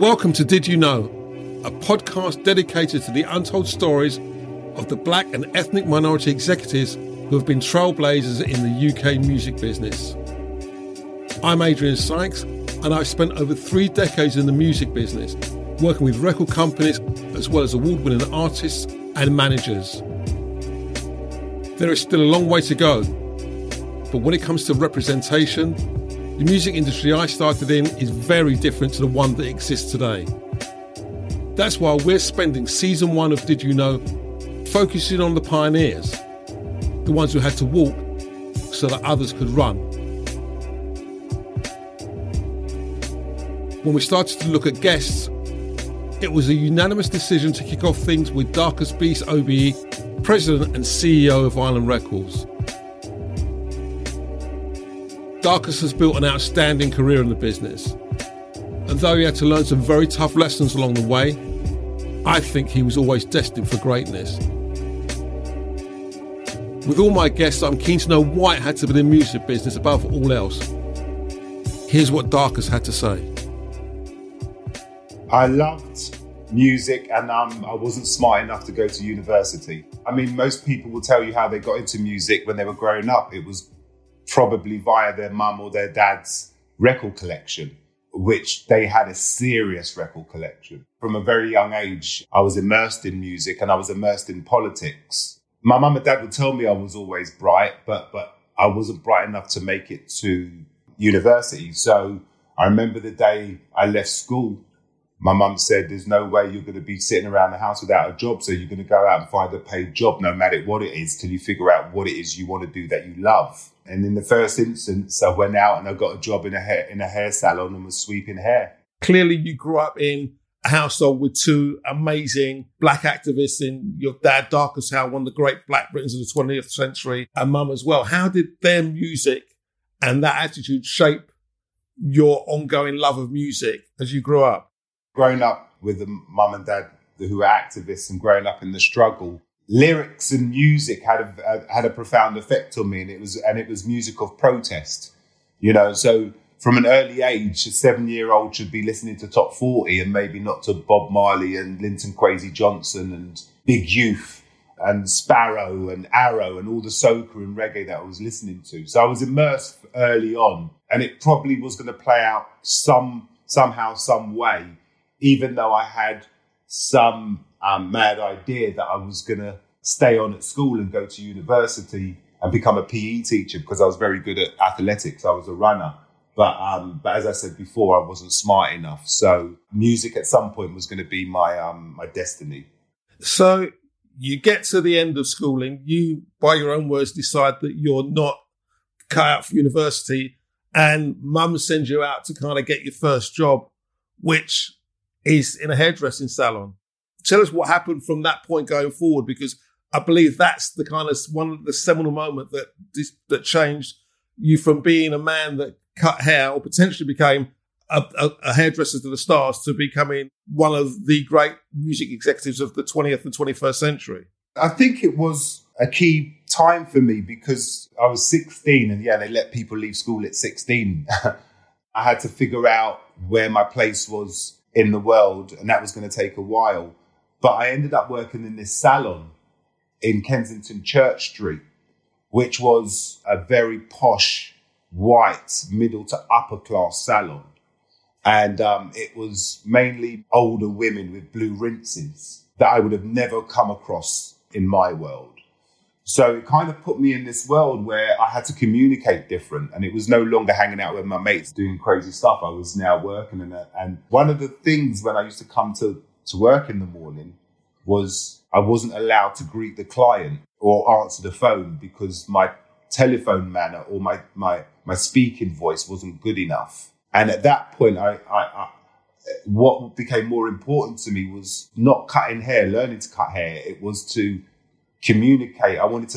Welcome to Did You Know, a podcast dedicated to the untold stories of the black and ethnic minority executives who have been trailblazers in the UK music business. I'm Adrian Sykes, and I've spent over 3 decades in the music business, working with record companies as well as award-winning artists and managers. There is still a long way to go, but when it comes to representation, the music industry I started in is very different to the one that exists today. That's why we're spending season 1 of Did You Know focusing on the pioneers, the ones who had to walk so that others could run. When we started to look at guests, it was a unanimous decision to kick off things with Darcus Beese OBE, President and CEO of Island Records. Darcus has built an outstanding career in the business, and though he had to learn some very tough lessons along the way, I think he was always destined for greatness. With all my guests, I'm keen to know why it had to be the music business above all else. Here's what Darcus had to say. I loved music, and I wasn't smart enough to go to university. I mean, most people will tell you how they got into music when they were growing up. It was probably via their mum or their dad's record collection, which they had a serious record collection. From a very young age, I was immersed in music and I was immersed in politics. My mum and dad would tell me I was always bright, but I wasn't bright enough to make it to university. So I remember the day I left school, my mum said, there's no way you're going to be sitting around the house without a job. So you're going to go out and find a paid job, no matter what it is, till you figure out what it is you want to do that you love. And in the first instance, I went out and I got a job in a hair salon and was sweeping hair. Clearly, you grew up in a household with 2 amazing black activists in your dad, Darcus Howe, one of the great black Britons of the 20th century, and mum as well. How did their music and that attitude shape your ongoing love of music as you grew up? Growing up with a mum and dad who were activists and growing up in the struggle, lyrics and music had a profound effect on me, and it was music of protest, you know. So from an early age, a 7-year-old should be listening to Top 40 and maybe not to Bob Marley and Linton Kwesi Johnson and Big Youth and Sparrow and Arrow and all the soca and reggae that I was listening to. So I was immersed early on, and it probably was going to play out somehow, some way. Even though I had some mad idea that I was going to stay on at school and go to university and become a PE teacher because I was very good at athletics. I was a runner. But as I said before, I wasn't smart enough. So music at some point was going to be my destiny. So you get to the end of schooling. You, by your own words, decide that you're not cut out for university, and mum sends you out to kind of get your first job, which is in a hairdressing salon. Tell us what happened from that point going forward, because I believe that's the kind of one of the seminal moment that changed you from being a man that cut hair or potentially became a hairdresser to the stars to becoming one of the great music executives of the 20th and 21st century. I think it was a key time for me because I was 16 and they let people leave school at 16. I had to figure out where my place was in the world, and that was going to take a while. But I ended up working in this salon in Kensington Church Street, which was a very posh, white, middle to upper class salon. And it was mainly older women with blue rinses that I would have never come across in my world. So it kind of put me in this world where I had to communicate different, and it was no longer hanging out with my mates doing crazy stuff. I was now working in it. And one of the things when I used to come to work in the morning was I wasn't allowed to greet the client or answer the phone because my telephone manner or my speaking voice wasn't good enough. And at that point, what became more important to me was not cutting hair, learning to cut hair. It was to communicate. I wanted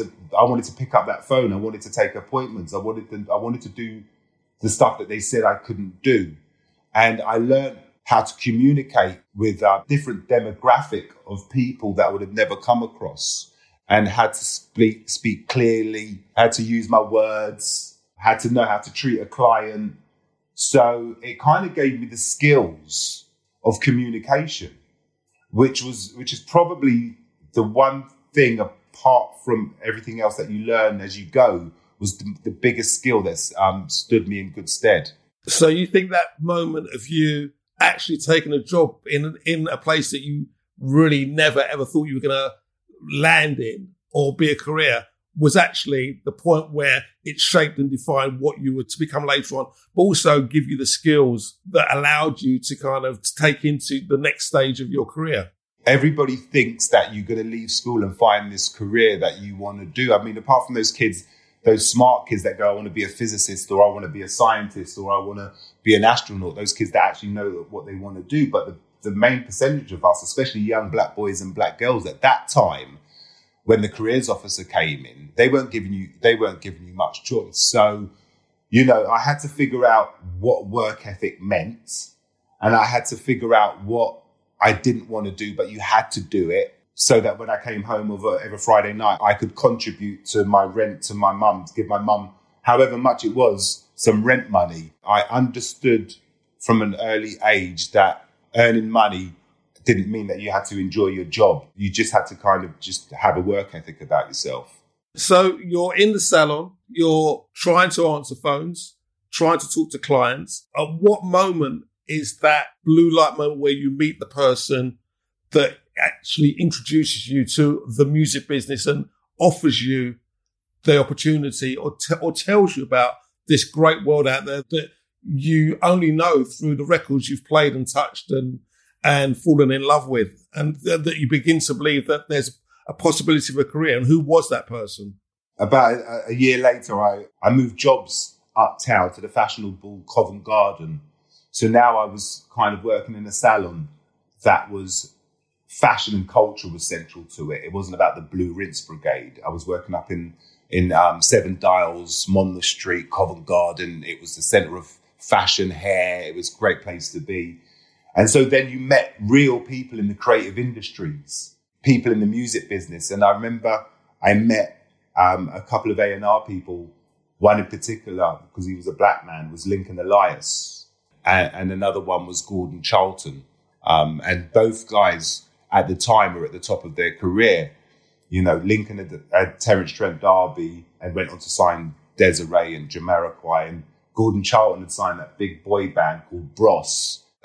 to pick up that phone. I wanted to take appointments. I wanted to do the stuff that they said I couldn't do. And I learned how to communicate with a different demographic of people that I would have never come across, and had to speak clearly, had to use my words, had to know how to treat a client. So it kind of gave me the skills of communication, which is probably the one thing apart from everything else that you learn as you go was the biggest skill that's stood me in good stead. So you think that moment of you actually taking a job in a place that you really never, ever thought you were going to land in or be a career was actually the point where it shaped and defined what you were to become later on, but also give you the skills that allowed you to kind of take into the next stage of your career? Everybody thinks that you're going to leave school and find this career that you want to do. I mean, apart from those kids, those smart kids that go, I want to be a physicist, or I want to be a scientist, or I want to be an astronaut, those kids that actually know what they want to do. But the main percentage of us, especially young black boys and black girls at that time, when the careers officer came in, they weren't giving you much choice. So, you know, I had to figure out what work ethic meant, and I had to figure out what I didn't want to do, but you had to do it, so that when I came home every Friday night, I could contribute to my rent to my mum, to give my mum, however much it was, some rent money. I understood from an early age that earning money didn't mean that you had to enjoy your job. You just had to kind of just have a work ethic about yourself. So you're in the salon, you're trying to answer phones, trying to talk to clients. At what moment is that blue light moment where you meet the person that actually introduces you to the music business and offers you the opportunity or tells you about this great world out there that you only know through the records you've played and touched and fallen in love with, and that you begin to believe that there's a possibility of a career? And who was that person? About a year later, I moved jobs uptown to the fashionable Covent Garden. So now I was kind of working in a salon that was... fashion and culture was central to it. It wasn't about the Blue Rinse Brigade. I was working up in Seven Dials, Monmouth Street, Covent Garden. It was the centre of fashion, hair. It was a great place to be. And so then you met real people in the creative industries, people in the music business. And I remember I met a couple of A&R people. One in particular, because he was a black man, was Lincoln Elias. And another one was Gordon Charlton. And both guys... at the time or at the top of their career. You know, Lincoln had Terence Trent D'Arby and went on to sign Desiree and Jamiroquai, and Gordon Charlton had signed that big boy band called Bros.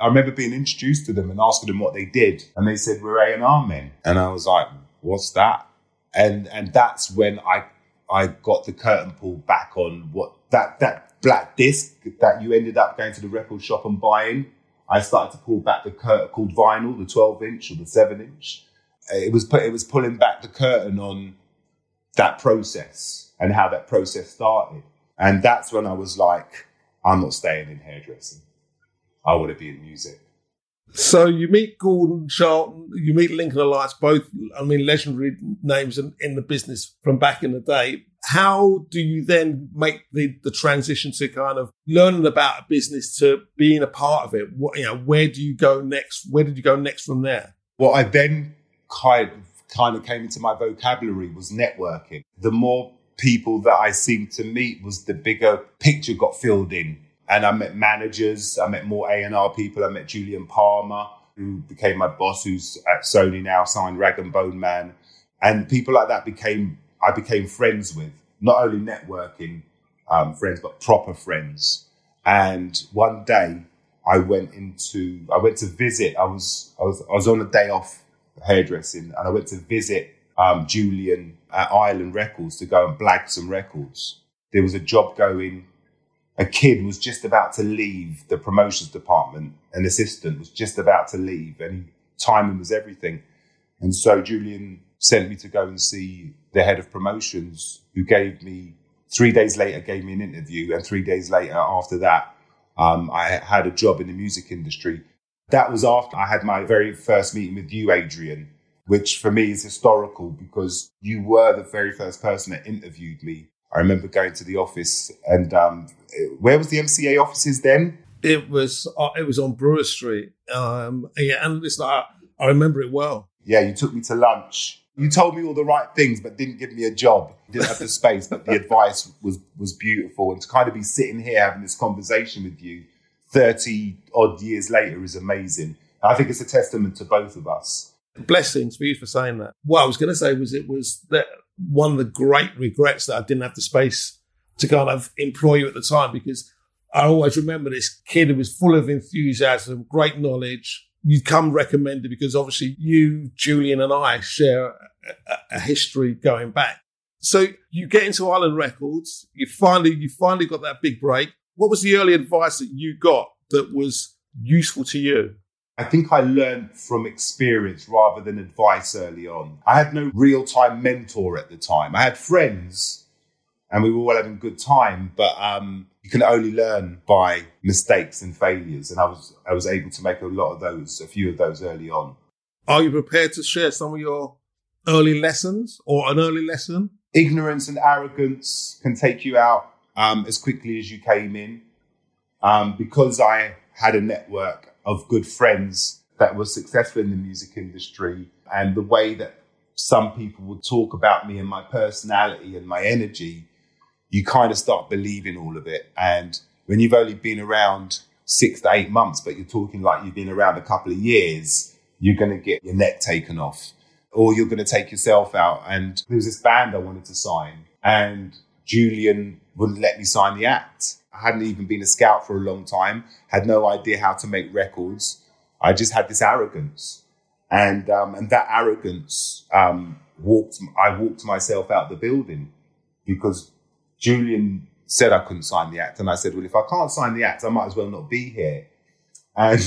I remember being introduced to them and asking them what they did, and they said, we're A&R men. And I was like, what's that? And that's when I got the curtain pulled back on what that black disc that you ended up going to the record shop and buying. I started to pull back the curtain called vinyl, the 12-inch or the 7-inch. It was pulling back the curtain on that process and how that process started. And that's when I was like, I'm not staying in hairdressing. I want to be in music. So you meet Gordon Charlton, you meet Lincoln Elias, both, I mean, legendary names in the business from back in the day. How do you then make the transition to kind of learning about a business to being a part of it? What, you know, where do you go next? Where did you go next from there? Well, I then kind of came into my vocabulary was networking. The more people that I seemed to meet was the bigger picture got filled in. And I met managers, I met more A&R people, I met Julian Palmer, who became my boss, who's at Sony now, signed Rag and Bone Man. And people like that I became friends with, not only networking friends, but proper friends. And one day I went to visit, I was on a day off hairdressing, and I went to visit Julian at Island Records to go and blag some records. There was a job going. A kid was just about to leave the promotions department. An assistant was just about to leave, and timing was everything. And so Julian sent me to go and see the head of promotions, who gave me an interview. And 3 days later, after that, I had a job in the music industry. That was after I had my very first meeting with you, Adrian, which for me is historical because you were the very first person that interviewed me. I remember going to the office, and where was the MCA offices then? It was on Brewer Street. And listen, I remember it well. Yeah, you took me to lunch. You told me all the right things, but didn't give me a job. Didn't have the space, but the advice was beautiful. And to kind of be sitting here having this conversation with you 30 odd years later is amazing. I think it's a testament to both of us. Blessings for you for saying that. What I was going to say was it was that one of the great regrets that I didn't have the space to kind of employ you at the time, because I always remember this kid who was full of enthusiasm, great knowledge. You'd come recommended because obviously you, Julian and I share a history going back. So you get into Island Records, you finally got that big break. What was the early advice that you got that was useful to you? I think I learned from experience rather than advice early on. I had no real-time mentor at the time. I had friends and we were all having a good time, but you can only learn by mistakes and failures. And I was able to make a few of those early on. Are you prepared to share some of your early lessons or an early lesson? Ignorance and arrogance can take you out as quickly as you came in. Because I had a network of good friends that were successful in the music industry, and the way that some people would talk about me and my personality and my energy, you kind of start believing all of it. And when you've only been around 6 to 8 months, but you're talking like you've been around a couple of years, you're going to get your neck taken off or you're going to take yourself out. And there was this band I wanted to sign and Julian wouldn't let me sign the act. I hadn't even been a scout for a long time, had no idea how to make records. I just had this arrogance. And that arrogance, I walked myself out the building because Julian said I couldn't sign the act. And I said, well, if I can't sign the act, I might as well not be here. And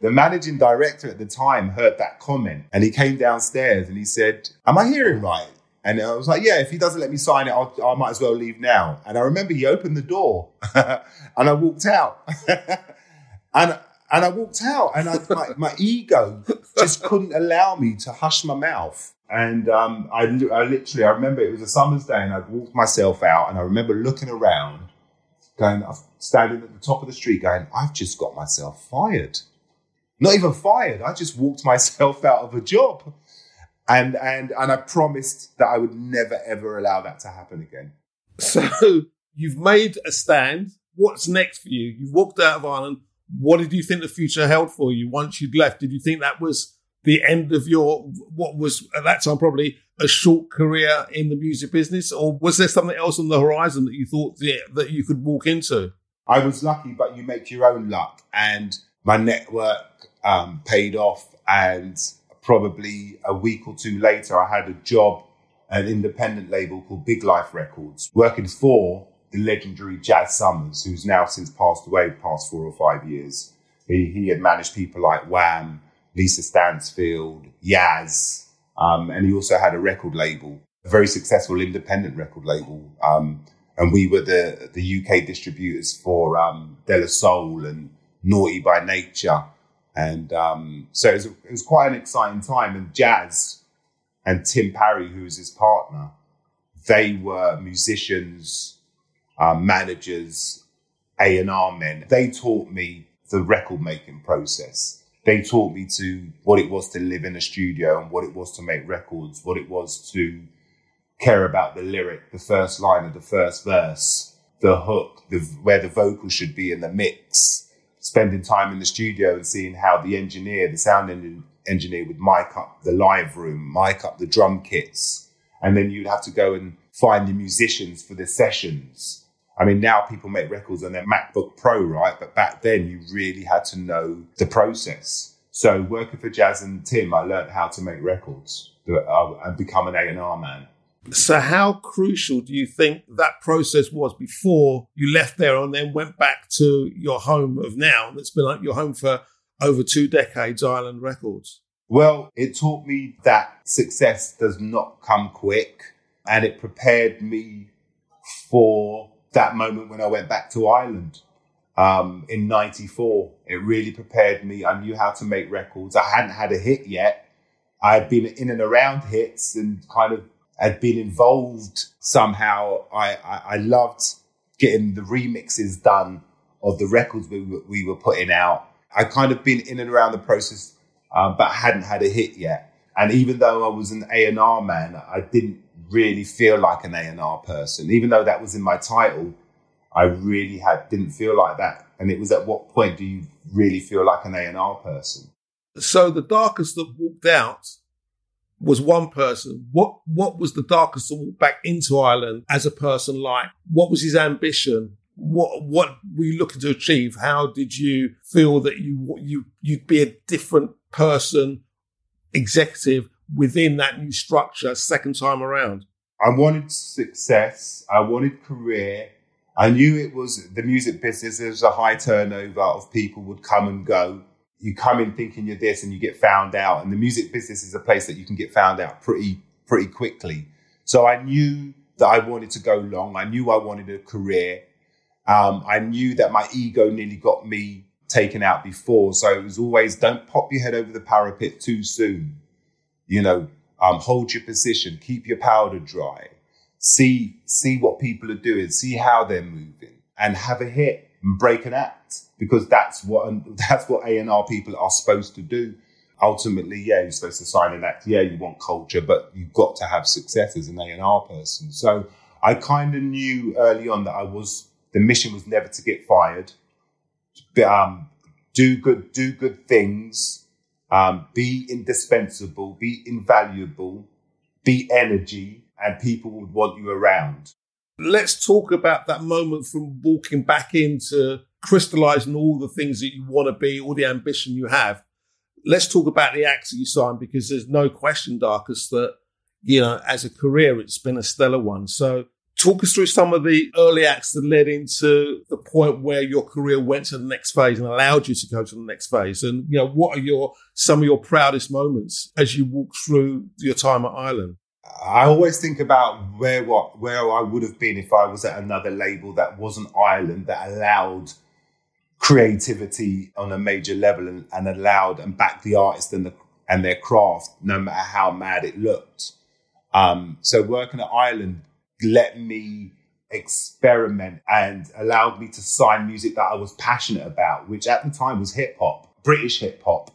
the managing director at the time heard that comment and he came downstairs and he said, am I hearing right? And I was like, yeah, if he doesn't let me sign it, I might as well leave now. And I remember he opened the door and I walked out. and I walked out and my ego just couldn't allow me to hush my mouth. And I remember it was a summer's day and I'd walked myself out and I remember looking around, going, I'm standing at the top of the street going, I've just got myself fired. Not even fired. I just walked myself out of a job. And I promised that I would never, ever allow that to happen again. So you've made a stand. What's next for you? You've walked out of Ireland. What did you think the future held for you once you'd left? Did you think that was the end of your, what was at that time probably a short career in the music business? Or was there something else on the horizon that you thought that you could walk into? I was lucky, but you make your own luck. And my network paid off, and probably a week or two later, I had a job at an independent label called Big Life Records, working for the legendary Jazz Summers, who's now since passed away the past 4 or 5 years. He had managed people like Wham, Lisa Stansfield, Yaz, and he also had a record label, a very successful independent record label. And we were the UK distributors for De La Soul and Naughty by Nature. And so it was quite an exciting time. And Jazz and Tim Parry, who was his partner, they were musicians, managers, A&R men. They taught me the record-making process. They taught me to what it was to live in a studio and what it was to make records, what it was to care about the lyric, the first line of the first verse, the hook, where the vocal should be in the mix. Spending time in the studio and seeing how the sound engineer would mic up the live room, mic up the drum kits. And then you'd have to go and find the musicians for the sessions. I mean, now people make records on their MacBook Pro, right? But back then you really had to know the process. So working for Jazz and Tim, I learned how to make records and become an A&R man. So how crucial do you think that process was before you left there and then went back to your home of now? That's been your home for over 2 decades, Island Records. Well, it taught me that success does not come quick, and it prepared me for that moment when I went back to Ireland in '94. It really prepared me. I knew how to make records. I hadn't had a hit yet. I had been in and around hits and kind of had been involved somehow. I loved getting the remixes done of the records we were putting out. I kind of been in and around the process, but hadn't had a hit yet. And even though I was an A&R man, I didn't really feel like an A&R person. Even though that was in my title, I really didn't feel like that. And it was at what point do you really feel like an A&R person? So the Darcus that walked out was one person. What was the Darcus that walked back into Ireland as a person like? What was his ambition? What were you looking to achieve? How did you feel that you'd be a different person, executive, within that new structure second time around? I wanted success. I wanted career. I knew it was the music business. There was a high turnover of people would come and go. You come in thinking you're this and you get found out. And the music business is a place that you can get found out pretty quickly. So I knew that I wanted to go long. I knew I wanted a career. I knew that my ego nearly got me taken out before. So it was always, don't pop your head over the parapet too soon. You know, hold your position, keep your powder dry, see what people are doing, see how they're moving, and have a hit and break an act, because that's what A&R people are supposed to do. Ultimately, yeah, you're supposed to sign an act. Yeah, you want culture, but you've got to have success as an A&R person. So I kind of knew early on that the mission was never to get fired, do good things. Be indispensable, be invaluable, be energy, and people would want you around. Let's talk about that moment from walking back into crystallising all the things that you want to be, all the ambition you have. Let's talk about the acts that you signed, because there's no question, Darcus, that, you know, as a career, it's been a stellar one. So talk us through some of the early acts that led into the point where your career went to the next phase and allowed you to go to the next phase. And, you know, what are some of your proudest moments as you walk through your time at Ireland? I always think about where I would have been if I was at another label that wasn't Ireland, that allowed creativity on a major level and allowed and backed the artist and their craft, no matter how mad it looked. So working at Ireland let me experiment and allowed me to sign music that I was passionate about, which at the time was hip hop, British hip hop.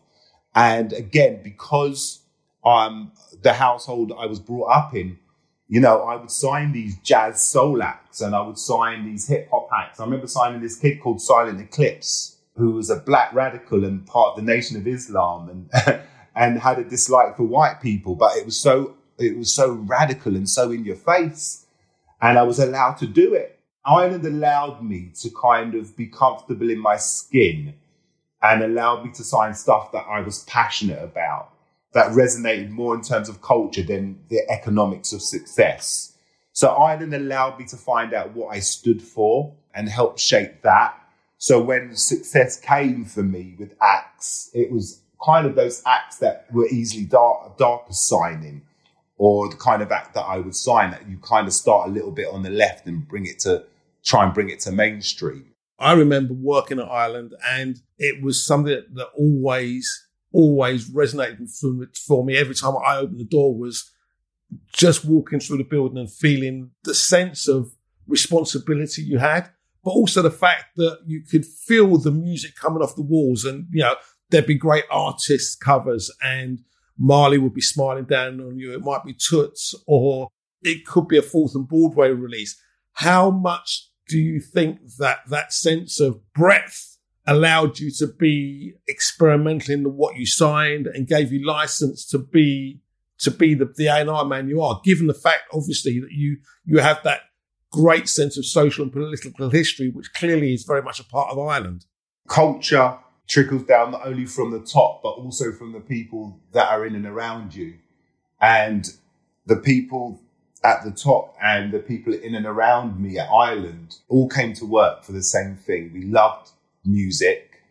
And again, because the household I was brought up in, you know, I would sign these jazz soul acts and I would sign these hip hop acts. I remember signing this kid called Silent Eclipse, who was a black radical and part of the Nation of Islam and had a dislike for white people, but it was so radical and so in your face. And I was allowed to do it. Ireland allowed me to kind of be comfortable in my skin and allowed me to sign stuff that I was passionate about, that resonated more in terms of culture than the economics of success. So Ireland allowed me to find out what I stood for and helped shape that. So when success came for me with acts, it was kind of those acts that were easily darker signing, or the kind of act that I would sign that you kind of start a little bit on the left and try and bring it to mainstream. I remember working at Ireland, and it was something that always resonated for me. Every time I opened the door was just walking through the building and feeling the sense of responsibility you had, but also the fact that you could feel the music coming off the walls, and, you know, there'd be great artists' covers and Marley would be smiling down on you. It might be Toots, or it could be a Fourth and Broadway release. How much do you think that sense of breadth allowed you to be experimental in what you signed and gave you license to be the A&R man you are, given the fact, obviously, that you have that great sense of social and political history, which clearly is very much a part of Ireland? Culture trickles down not only from the top, but also from the people that are in and around you. And the people at the top and the people in and around me at Ireland all came to work for the same thing. We loved music.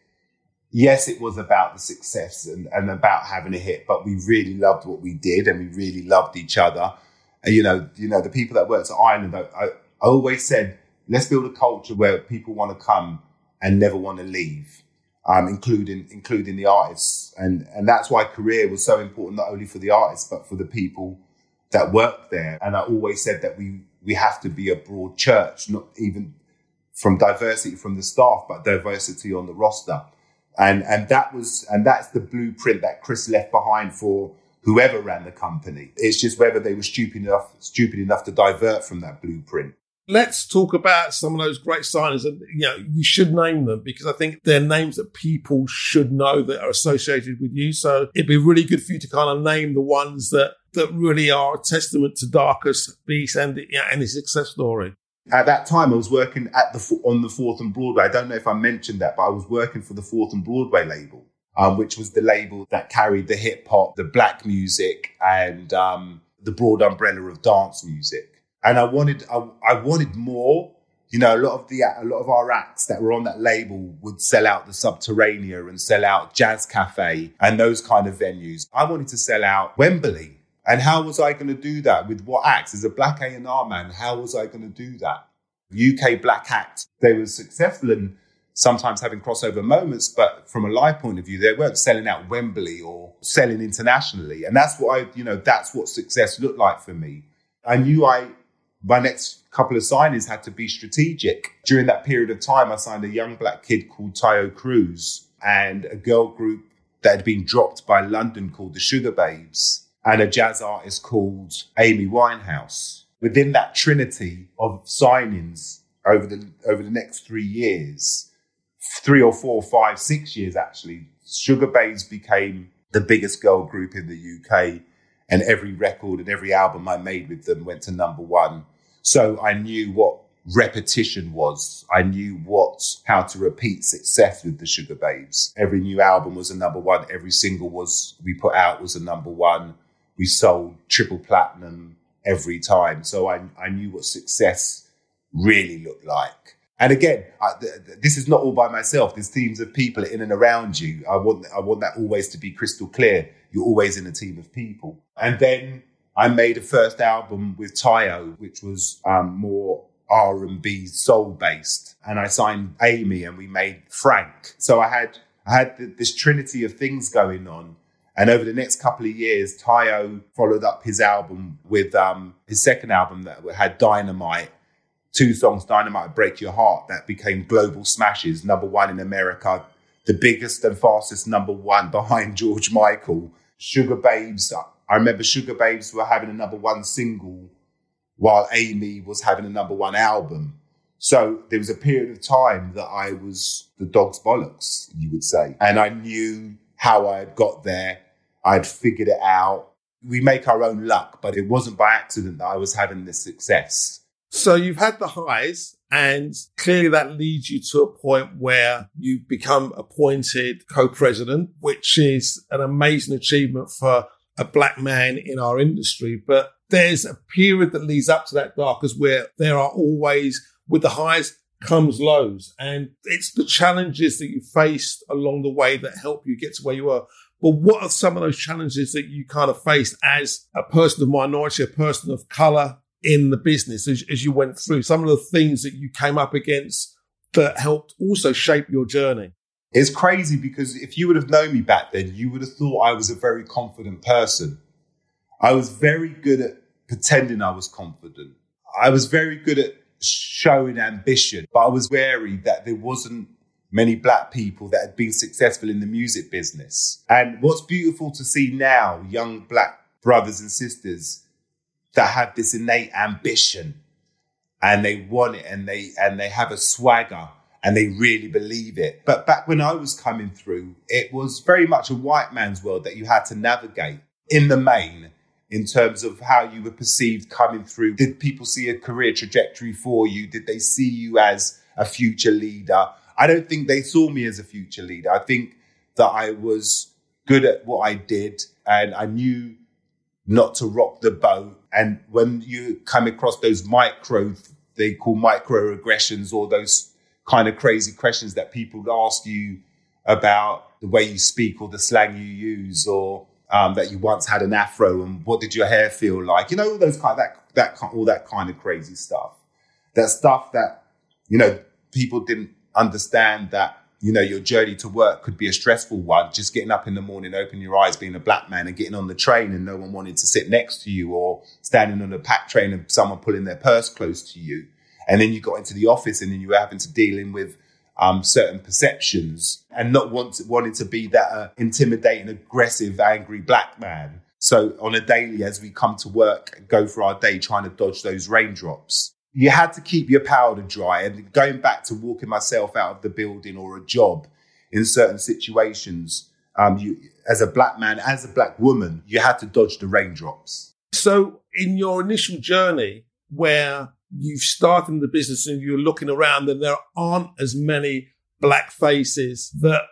Yes, it was about the success and about having a hit, but we really loved what we did and we really loved each other. And, you know, the people that worked at Ireland, I always said, let's build a culture where people want to come and never want to leave. Including the artists. And that's why career was so important, not only for the artists, but for the people that work there. And I always said that we have to be a broad church, not even from diversity from the staff, but diversity on the roster. And that's the blueprint that Chris left behind for whoever ran the company. It's just whether they were stupid enough to divert from that blueprint. Let's talk about some of those great signings, and you know, you should name them because I think they're names that people should know that are associated with you. So it'd be really good for you to kind of name the ones that really are a testament to Darcus Beese and his success story. At that time, I was working on the Fourth and Broadway. I don't know if I mentioned that, but I was working for the Fourth and Broadway label, which was the label that carried the hip hop, the black music, and the broad umbrella of dance music. And I wanted more. You know, a lot of our acts that were on that label would sell out the Subterranea and sell out Jazz Cafe and those kind of venues. I wanted to sell out Wembley. And how was I going to do that? With what acts? As a black A&R man, how was I going to do that? UK black acts, they were successful in sometimes having crossover moments, but from a live point of view, they weren't selling out Wembley or selling internationally. And that's what that's what success looked like for me. I knew my next couple of signings had to be strategic. During that period of time, I signed a young black kid called Taio Cruz and a girl group that had been dropped by London called the Sugababes and a jazz artist called Amy Winehouse. Within that trinity of signings over the next 3 years, 3 or 4, 5, 6 years actually, Sugababes became the biggest girl group in the UK. And every record and every album I made with them went to #1. So I knew what repetition was. I knew how to repeat success with the Sugababes. Every new album was a #1. Every single we put out was a #1. We sold triple platinum every time. So I knew what success really looked like. And again, this is not all by myself. There's teams of people in and around you. I want that always to be crystal clear. You're always in a team of people. And then I made a first album with Taio, which was more R&B soul-based. And I signed Amy and we made Frank. So I had this trinity of things going on. And over the next couple of years, Taio followed up his album with his second album that had Dynamite. 2 songs, Dynamite, Break Your Heart, that became global smashes, #1 in America, the biggest and fastest #1 behind George Michael. Sugababes, I remember Sugababes were having a #1 single while Amy was having a #1 album. So there was a period of time that I was the dog's bollocks, you would say. And I knew how I had got there. I'd figured it out. We make our own luck, but it wasn't by accident that I was having this success. So you've had the highs, and clearly that leads you to a point where you become appointed co-president, which is an amazing achievement for a black man in our industry. But there's a period that leads up to that, Darcus, where there are always, with the highs comes lows. And it's the challenges that you faced along the way that help you get to where you are. But what are some of those challenges that you kind of faced as a person of minority, a person of colour, in the business as you went through, some of the things that you came up against that helped also shape your journey? It's crazy because if you would have known me back then, you would have thought I was a very confident person. I was very good at pretending I was confident. I was very good at showing ambition, but I was wary that there wasn't many black people that had been successful in the music business. And what's beautiful to see now, young black brothers and sisters that have this innate ambition and they want it and they have a swagger and they really believe it. But back when I was coming through, it was very much a white man's world that you had to navigate in the main in terms of how you were perceived coming through. Did people see a career trajectory for you? Did they see you as a future leader? I don't think they saw me as a future leader. I think that I was good at what I did and I knew not to rock the boat. And when you come across those they call microaggressions, or those kind of crazy questions that people ask you about the way you speak or the slang you use, or that you once had an afro and what did your hair feel like? You know, all those kind of, all that kind of crazy stuff. That stuff that, you know, people didn't understand that, you know, your journey to work could be a stressful one. Just getting up in the morning, opening your eyes, being a black man and getting on the train and no one wanting to sit next to you, or standing on a packed train and someone pulling their purse close to you. And then you got into the office and then you were having to dealing with certain perceptions and not wanting to be that intimidating, aggressive, angry black man. So on a daily, as we come to work, go for our day, trying to dodge those raindrops. you had to keep your powder dry. And going back to walking myself out of the building or a job in certain situations, you, as a black man, as a black woman, you had to dodge the raindrops. So in your initial journey where you've started the business and you're looking around and there aren't as many black faces that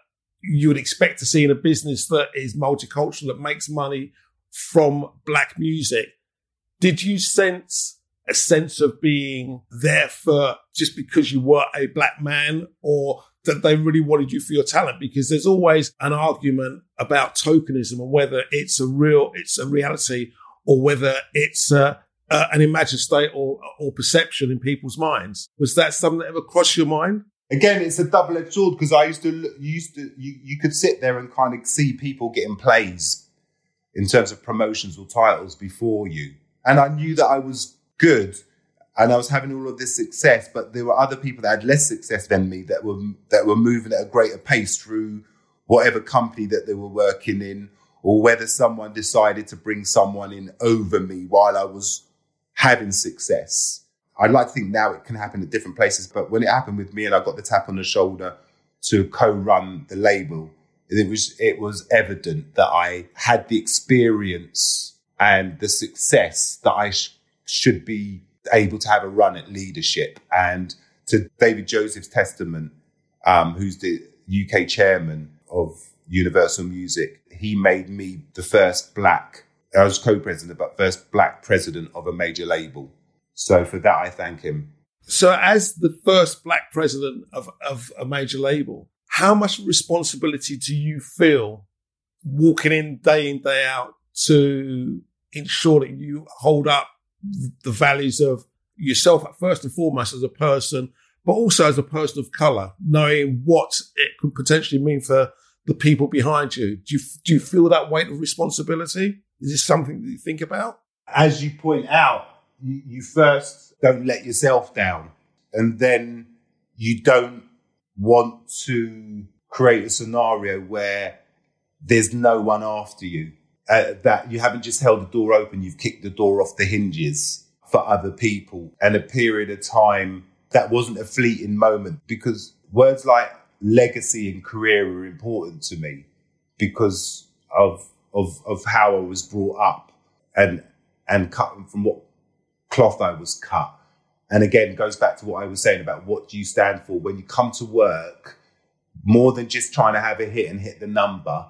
you would expect to see in a business that is multicultural, that makes money from black music, did you sense a sense of being there for just because you were a black man, or that they really wanted you for your talent? Because there's always an argument about tokenism and whether it's a real, it's a reality, or whether it's an imagined state or perception in people's minds. Was that something that ever crossed your mind? Again, it's a double-edged sword, because I you could sit there and kind of see people getting plays in terms of promotions or titles before you. And I knew that I was good and I was having all of this success, but there were other people that had less success than me that were moving at a greater pace through whatever company that they were working in, or whether someone decided to bring someone in over me while I was having success. I'd like to think now it can happen at different places, but when it happened with me and I got the tap on the shoulder to co-run the label, it was evident that I had the experience and the success that I should be able to have a run at leadership. And to David Joseph's testament, who's the UK chairman of Universal Music, he made me the first black, I was co-president, but first black president of a major label. So for that, I thank him. So as the first black president of a major label, how much responsibility do you feel walking in, day out, to ensure that you hold up the values of yourself first and foremost as a person, but also as a person of colour, knowing what it could potentially mean for the people behind you? Do you feel that weight of responsibility? Is this something that you think about? As you point out, you first don't let yourself down, and then you don't want to create a scenario where there's no one after you, that you haven't just held the door open, you've kicked the door off the hinges for other people. And a period of time that wasn't a fleeting moment, because words like legacy and career were important to me because of how I was brought up and cut from what cloth I was cut. And again, goes back to what I was saying about what do you stand for when you come to work, more than just trying to have a hit and hit the number.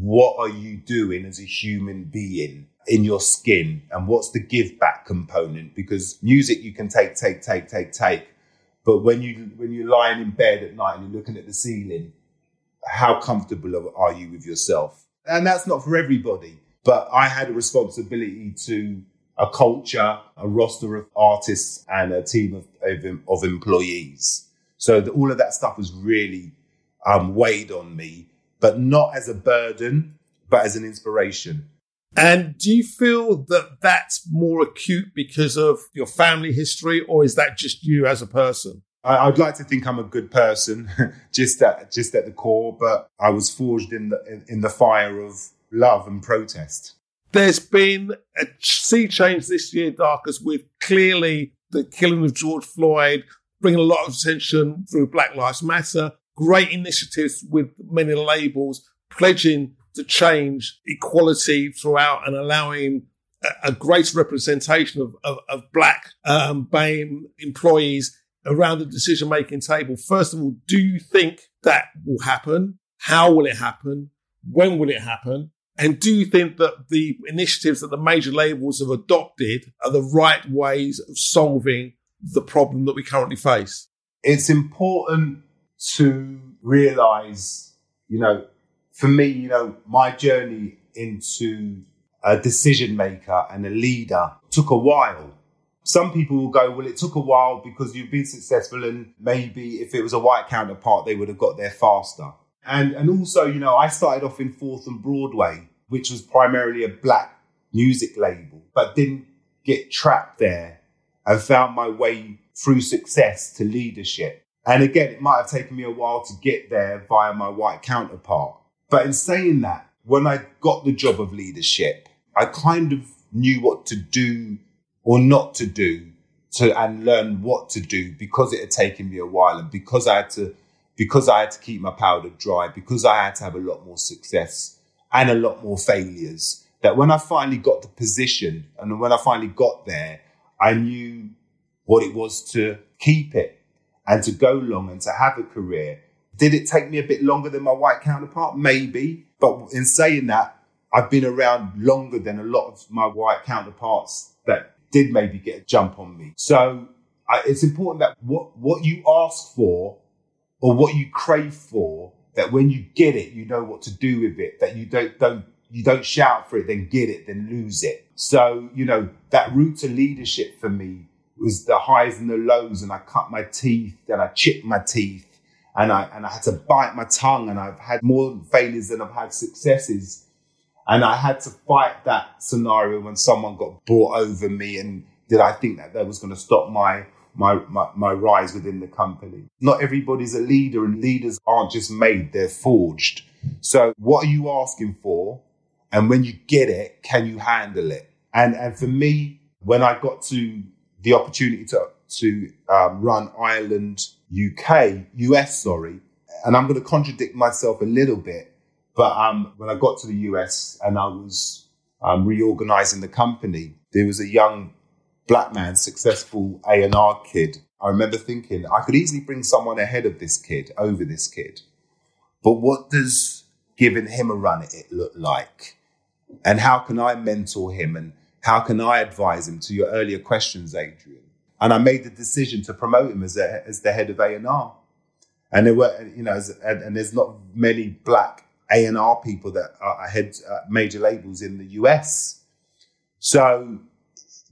What are you doing as a human being in your skin? And what's the give back component? Because music you can take. But when you're lying in bed at night and you're looking at the ceiling, how comfortable are you with yourself? And that's not for everybody. But I had a responsibility to a culture, a roster of artists, and a team of employees. So all of that stuff was really weighed on me, but not as a burden, but as an inspiration. And do you feel that that's more acute because of your family history, or is that just you as a person? I'd like to think I'm a good person, just at the core, but I was forged in the fire of love and protest. There's been a sea change this year, Darcus, with clearly the killing of George Floyd, bringing a lot of attention through Black Lives Matter, great initiatives with many labels pledging to change equality throughout and allowing a greater representation of Black BAME employees around the decision-making table. First of all, do you think that will happen? How will it happen? When will it happen? And do you think that the initiatives that the major labels have adopted are the right ways of solving the problem that we currently face? It's important to realise, for me, my journey into a decision maker and a leader took a while. Some people will go, well, it took a while because you've been successful, and maybe if it was a white counterpart, they would have got there faster. And also, I started off in Fourth and Broadway, which was primarily a black music label, but didn't get trapped there and found my way through success to leadership. And again, it might have taken me a while to get there via my white counterpart. But in saying that, when I got the job of leadership, I kind of knew what to do or not to do and learn what to do, because it had taken me a while, and because I had to keep my powder dry, because I had to have a lot more success and a lot more failures, that when I finally got the position and when I finally got there, I knew what it was to keep it and to go long and to have a career. Did it take me a bit longer than my white counterpart? Maybe. But in saying that, I've been around longer than a lot of my white counterparts that did maybe get a jump on me. So it's important that what you ask for or what you crave for, that when you get it, you know what to do with it, that you don't shout for it, then get it, then lose it. So, you know, that route to leadership for me was the highs and the lows, and I cut my teeth and I chipped my teeth and I had to bite my tongue, and I've had more failures than I've had successes. And I had to fight that scenario when someone got brought over me, and did I think that was going to stop my rise within the company? Not everybody's a leader, and leaders aren't just made, they're forged. So what are you asking for? And when you get it, can you handle it? And for me, when I got to the opportunity to run Ireland, US, and I'm going to contradict myself a little bit, but when I got to the US and I was reorganizing the company, there was a young black man, successful A&R kid. I remember thinking, I could easily bring someone ahead of this kid, over this kid. But what does giving him a run at it look like? And how can I mentor him? And how can I advise him, to your earlier questions, Adrian? And I made the decision to promote him as the head of A&R. And there were, you know, and there's not many black A&R people that are head major labels in the US. So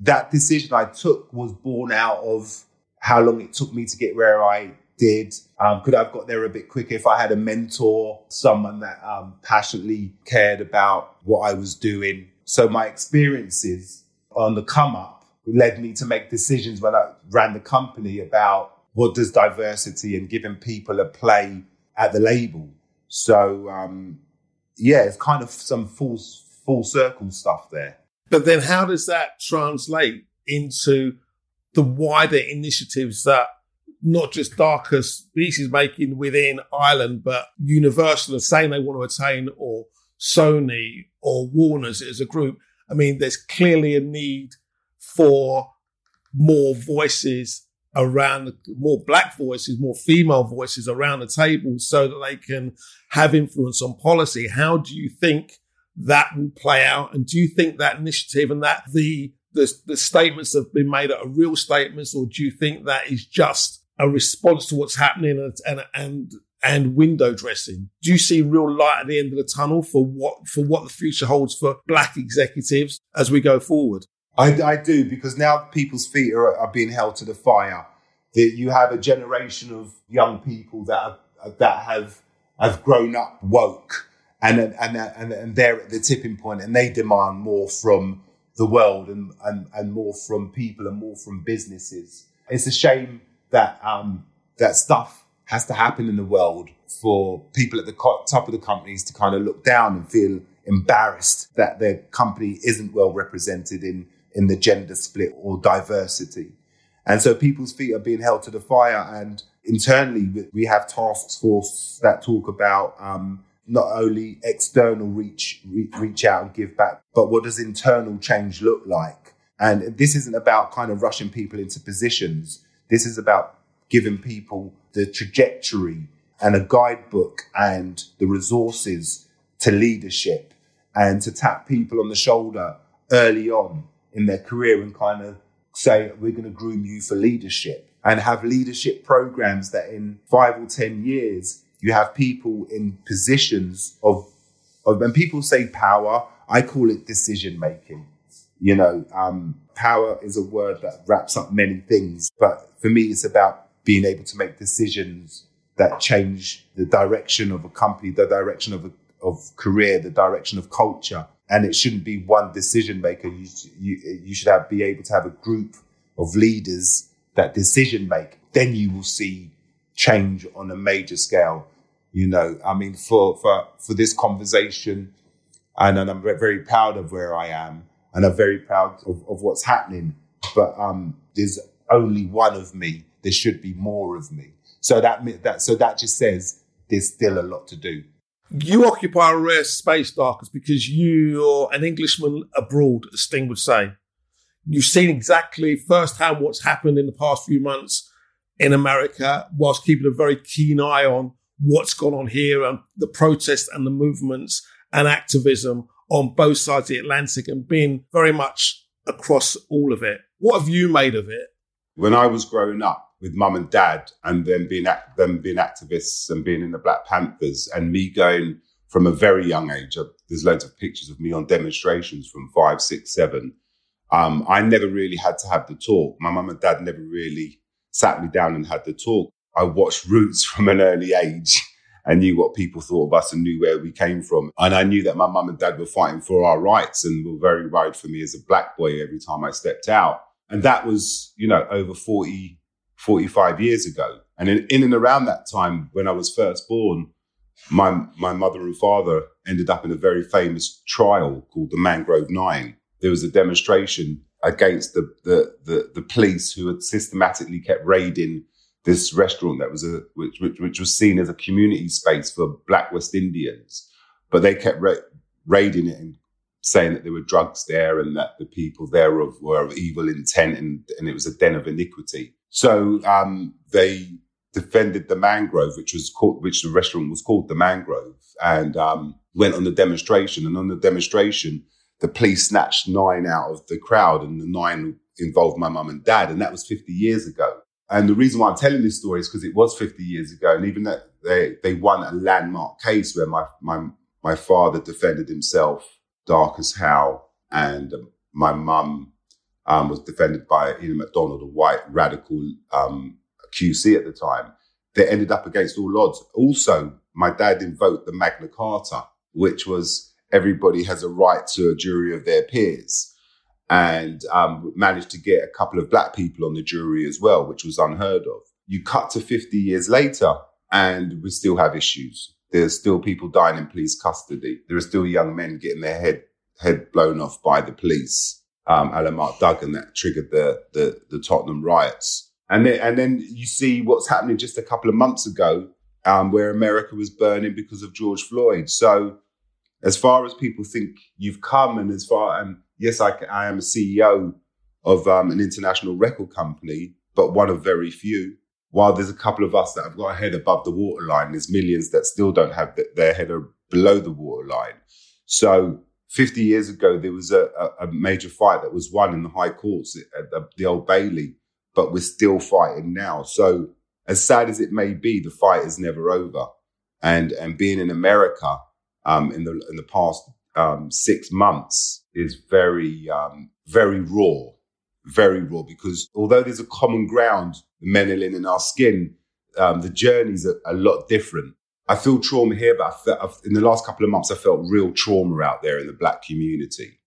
that decision I took was born out of how long it took me to get where I did. Could I have got there a bit quicker if I had a mentor, someone that passionately cared about what I was doing? So my experiences on the come up led me to make decisions when I ran the company about what does diversity and giving people a play at the label. So, it's kind of some full circle stuff there. But then how does that translate into the wider initiatives that not just Darcus Beese is making within Ireland, but Universal are saying they want to attain, or Sony or Warner's as a group? I mean, there's clearly a need for more voices around, more black voices, more female voices around the table so that they can have influence on policy. How do you think that will play out? And do you think that initiative and that the statements that have been made are real statements, or do you think that is just a response to what's happening and window dressing? Do you see real light at the end of the tunnel for what the future holds for black executives as we go forward? I do, because now people's feet are being held to the fire. That you have a generation of young people that have grown up woke, and they're at the tipping point, and they demand more from the world and more from people and more from businesses. It's a shame that that stuff has to happen in the world for people at the top of the companies to kind of look down and feel embarrassed that their company isn't well represented in the gender split or diversity. And so people's feet are being held to the fire. And internally, we have task forces that talk about not only external reach out and give back, but what does internal change look like? And this isn't about kind of rushing people into positions. This is about giving people the trajectory and a guidebook and the resources to leadership, and to tap people on the shoulder early on in their career and kind of say, we're going to groom you for leadership, and have leadership programs that in 5 or 10 years, you have people in positions of when people say power, I call it decision making. You know, power is a word that wraps up many things, but for me, it's about being able to make decisions that change the direction of a company, the direction of career, the direction of culture. And it shouldn't be one decision maker. You should be able to have a group of leaders that decision make. Then you will see change on a major scale. You know, I mean, for this conversation, and I'm very proud of where I am, and I'm very proud of what's happening. But there's only one of me. There should be more of me. So that just says there's still a lot to do. You occupy a rare space, Darcus, because you're an Englishman abroad, as Sting would say. You've seen exactly firsthand what's happened in the past few months in America, whilst keeping a very keen eye on what's gone on here and the protests and the movements and activism on both sides of the Atlantic, and being very much across all of it. What have you made of it? When I was growing up with mum and dad, and them being activists and being in the Black Panthers, and me going from a very young age, there's loads of pictures of me on demonstrations from 5, 6, 7. I never really had to have the talk. My mum and dad never really sat me down and had the talk. I watched Roots from an early age and knew what people thought of us and knew where we came from. And I knew that my mum and dad were fighting for our rights and were very worried for me as a black boy every time I stepped out. And that was, you know, over 40, 45 years ago. And in and around that time, when I was first born, my mother and father ended up in a very famous trial called the Mangrove 9. There was a demonstration against the police who had systematically kept raiding this restaurant that was which was seen as a community space for Black West Indians, but they kept raiding it and saying that there were drugs there and that the people there were of evil intent and it was a den of iniquity. So they defended the Mangrove, which the restaurant was called the Mangrove, and went on the demonstration. And on the demonstration, the police snatched 9 out of the crowd, and the 9 involved my mum and dad, and that was 50 years ago. And the reason why I'm telling this story is because it was 50 years ago, and even that they won a landmark case where my father defended himself, Darcus Howe, and my mum was defended by Ian MacDonald, a white radical QC at the time. They ended up against all odds. Also, my dad invoked the Magna Carta, which was everybody has a right to a jury of their peers, and managed to get a couple of black people on the jury as well, which was unheard of. You cut to 50 years later, and we still have issues. There's still people dying in police custody. There are still young men getting their head blown off by the police, a la Mark Duggan, that triggered the Tottenham riots. And then you see what's happening just a couple of months ago, where America was burning because of George Floyd. So as far as people think you've come, and as far and yes, I am a CEO of an international record company, but one of very few. While there's a couple of us that have got a head above the waterline, there's millions that still don't have their head below the waterline. So 50 years ago, there was a major fight that was won in the high courts at the Old Bailey, but we're still fighting now. So as sad as it may be, the fight is never over. And being in America in the past 6 months is very, very raw, very raw, because although there's a common ground, the melanin in our skin, the journeys are a lot different. I feel trauma here, but in the last couple of months, I felt real trauma out there in the black community.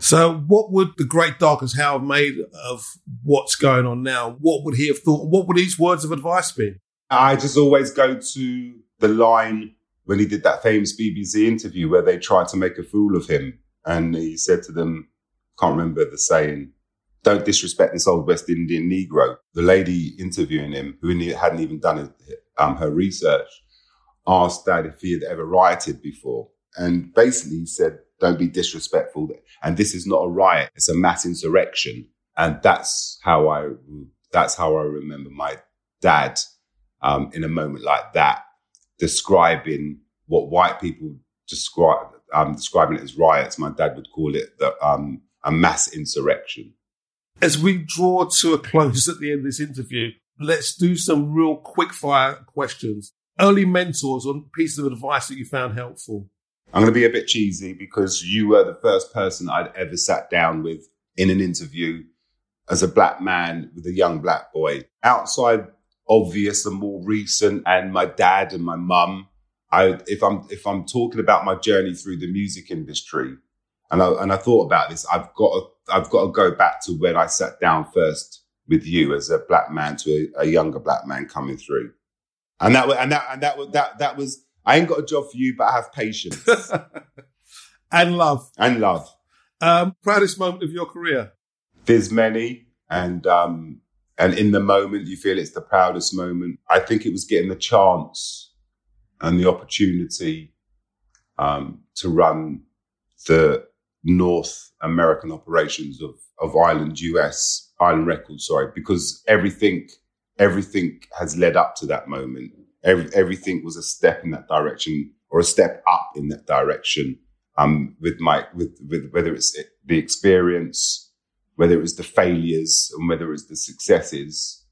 So what would the great Darcus Howe have made of what's going on now? What would he have thought? What would his words of advice be? I just always go to the line when he did that famous BBC interview where they tried to make a fool of him. And he said to them, can't remember the saying, don't disrespect this old West Indian Negro. The lady interviewing him, who hadn't even done her research, asked Dad if he had ever rioted before. And basically he said, don't be disrespectful. And this is not a riot, it's a mass insurrection. And that's how I remember my dad in a moment like that, describing what white people describing it as riots. My dad would call it a mass insurrection. As we draw to a close at the end of this interview, let's do some real quick-fire questions. Early mentors or pieces of advice that you found helpful? I'm going to be a bit cheesy because you were the first person I'd ever sat down with in an interview as a black man with a young black boy. Outside obvious and more recent, and my dad and my mum. If I'm talking about my journey through the music industry, and I thought about this, I've got to go back to when I sat down first with you as a black man to a younger black man coming through, and that was I ain't got a job for you, but I have patience and love. Proudest moment of your career? There's many, and And in the moment, you feel it's the proudest moment. I think it was getting the chance and the opportunity to run the North American operations of Island Records, because everything has led up to that moment. Everything was a step in that direction or a step up in that direction. With whether it's the experience, whether it was the failures, and whether it's the successes,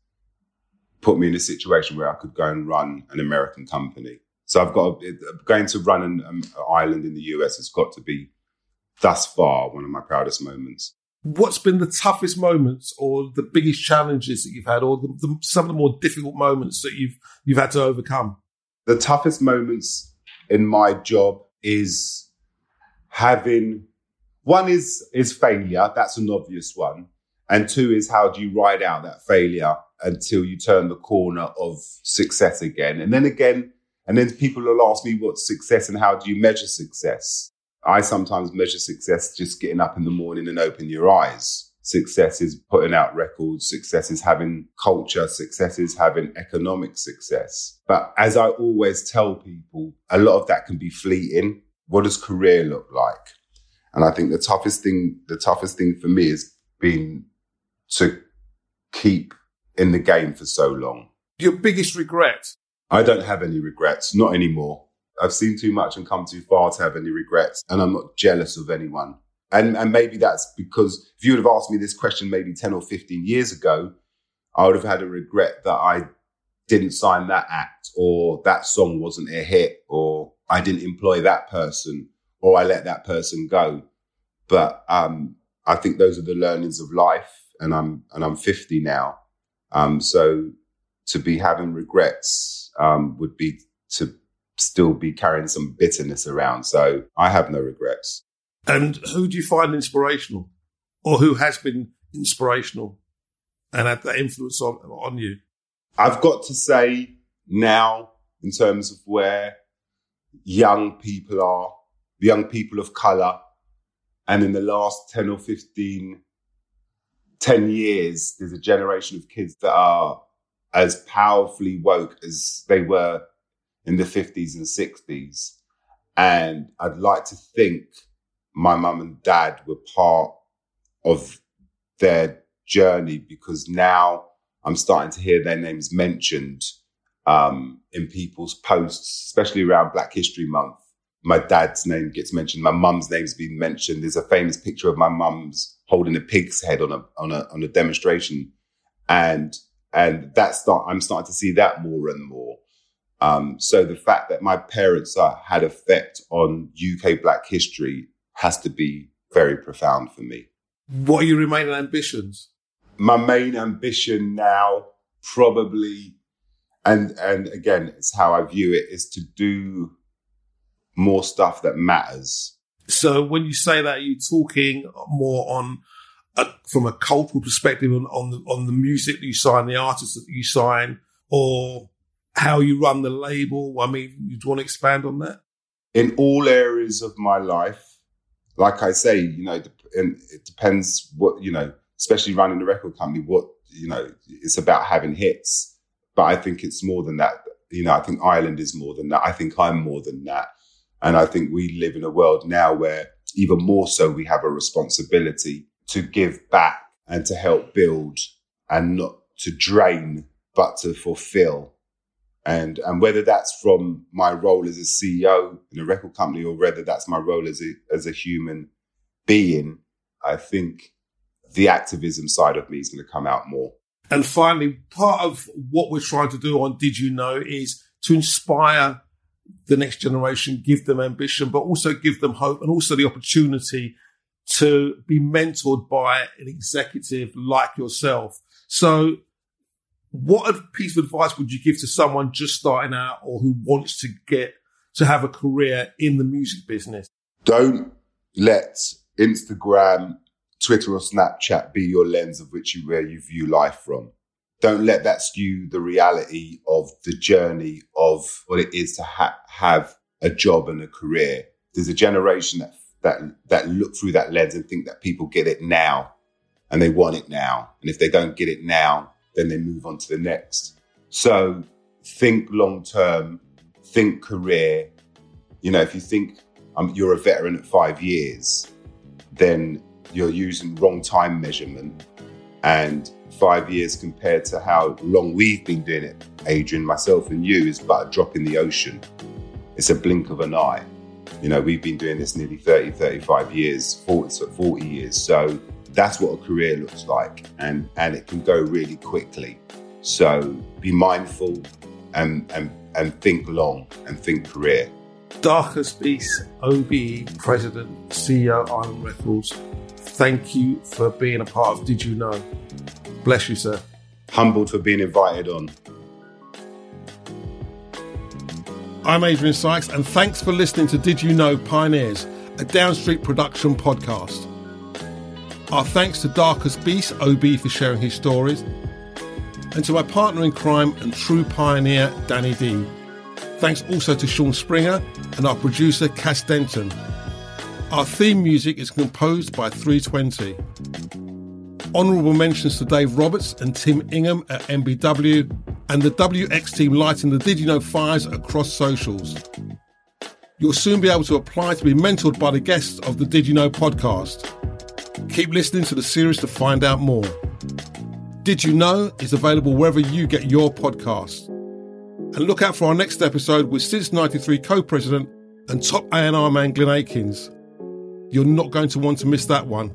put me in a situation where I could go and run an American company. So I've got going to run an island in the US has got to be thus far one of my proudest moments. What's been the toughest moments, or the biggest challenges that you've had, or some of the more difficult moments that you've had to overcome? The toughest moments in my job is one is failure. That's an obvious one, and two is how do you ride out that failure until you turn the corner of success again, and then people will ask me what's success and how do you measure success. I sometimes measure success just getting up in the morning and open your eyes. Success is putting out records. Success is having culture. Success is having economic success. But as I always tell people, a lot of that can be fleeting. What does career look like? And I think the toughest thing for me has been to keep in the game for so long. Your biggest regret? I don't have any regrets, not anymore. I've seen too much and come too far to have any regrets, and I'm not jealous of anyone. And maybe that's because if you would have asked me this question maybe 10 or 15 years ago, I would have had a regret that I didn't sign that act, or that song wasn't a hit, or I didn't employ that person, or I let that person go. But I think those are the learnings of life, and I'm 50 now. So to be having regrets would be to still be carrying some bitterness around. So I have no regrets. And who do you find inspirational, or who has been inspirational and had that influence on you? I've got to say now, in terms of where young people are, young people of colour, and in the last 10 years, there's a generation of kids that are as powerfully woke as they were in the 50s and 60s. And I'd like to think my mum and dad were part of their journey, because now I'm starting to hear their names mentioned in people's posts, especially around Black History Month. My dad's name gets mentioned. My mum's name's been mentioned. There's a famous picture of my mum's holding a pig's head on a demonstration, and I'm starting to see that more and more. So the fact that my parents had an effect on UK Black history has to be very profound for me. What are your remaining ambitions? My main ambition now, probably, and again, it's how I view it, is to do more stuff that matters. So when you say that, are you talking more from a cultural perspective on the music that you sign, the artists that you sign, or how you run the label? I mean, you want to expand on that? In all areas of my life, like I say, and it depends what, especially running a record company, it's about having hits. But I think it's more than that. I think Ireland is more than that. I think I'm more than that. And I think we live in a world now where even more so we have a responsibility to give back and to help build, and not to drain, but to fulfill. And whether that's from my role as a CEO in a record company, or whether that's my role as a human being, I think the activism side of me is going to come out more. And finally, part of what we're trying to do on Did You Know is to inspire the next generation, give them ambition, but also give them hope, and also the opportunity to be mentored by an executive like yourself. So what piece of advice would you give to someone just starting out, or who wants to get to have a career in the music business? Don't let Instagram, Twitter or Snapchat be your lens of where you view life from. Don't let that skew the reality of the journey of what it is to have a job and a career. There's a generation that look through that lens and think that people get it now and they want it now. And if they don't get it now, then they move on to the next. So think long-term, think career. You know, if you think you're a veteran at 5 years, then you're using wrong time measurement. And 5 years compared to how long we've been doing it, Adrian, myself and you, is but a drop in the ocean. It's a blink of an eye. You know, we've been doing this nearly 30, 35 years, 40 years. So that's what a career looks like. And it can go really quickly. So be mindful and think long and think career. Darcus Beese, OBE, President, CEO, Island Records. Thank you for being a part of Did You Know? Bless you, sir. Humbled for being invited on. I'm Adrian Sykes, and thanks for listening to Did You Know Pioneers, a Downstreet production podcast. Our thanks to Darcus Beese, OB, for sharing his stories, and to my partner in crime and true pioneer, Danny D. Thanks also to Sean Springer and our producer, Cass Denton. Our theme music is composed by 320. Honourable mentions to Dave Roberts and Tim Ingham at MBW, and the WX team lighting the Did You Know fires across socials. You'll soon be able to apply to be mentored by the guests of the Did You Know podcast. Keep listening to the series to find out more. Did You Know is available wherever you get your podcasts. And look out for our next episode with Since 93 co-president and top A&R man Glyn Aikins. You're not going to want to miss that one.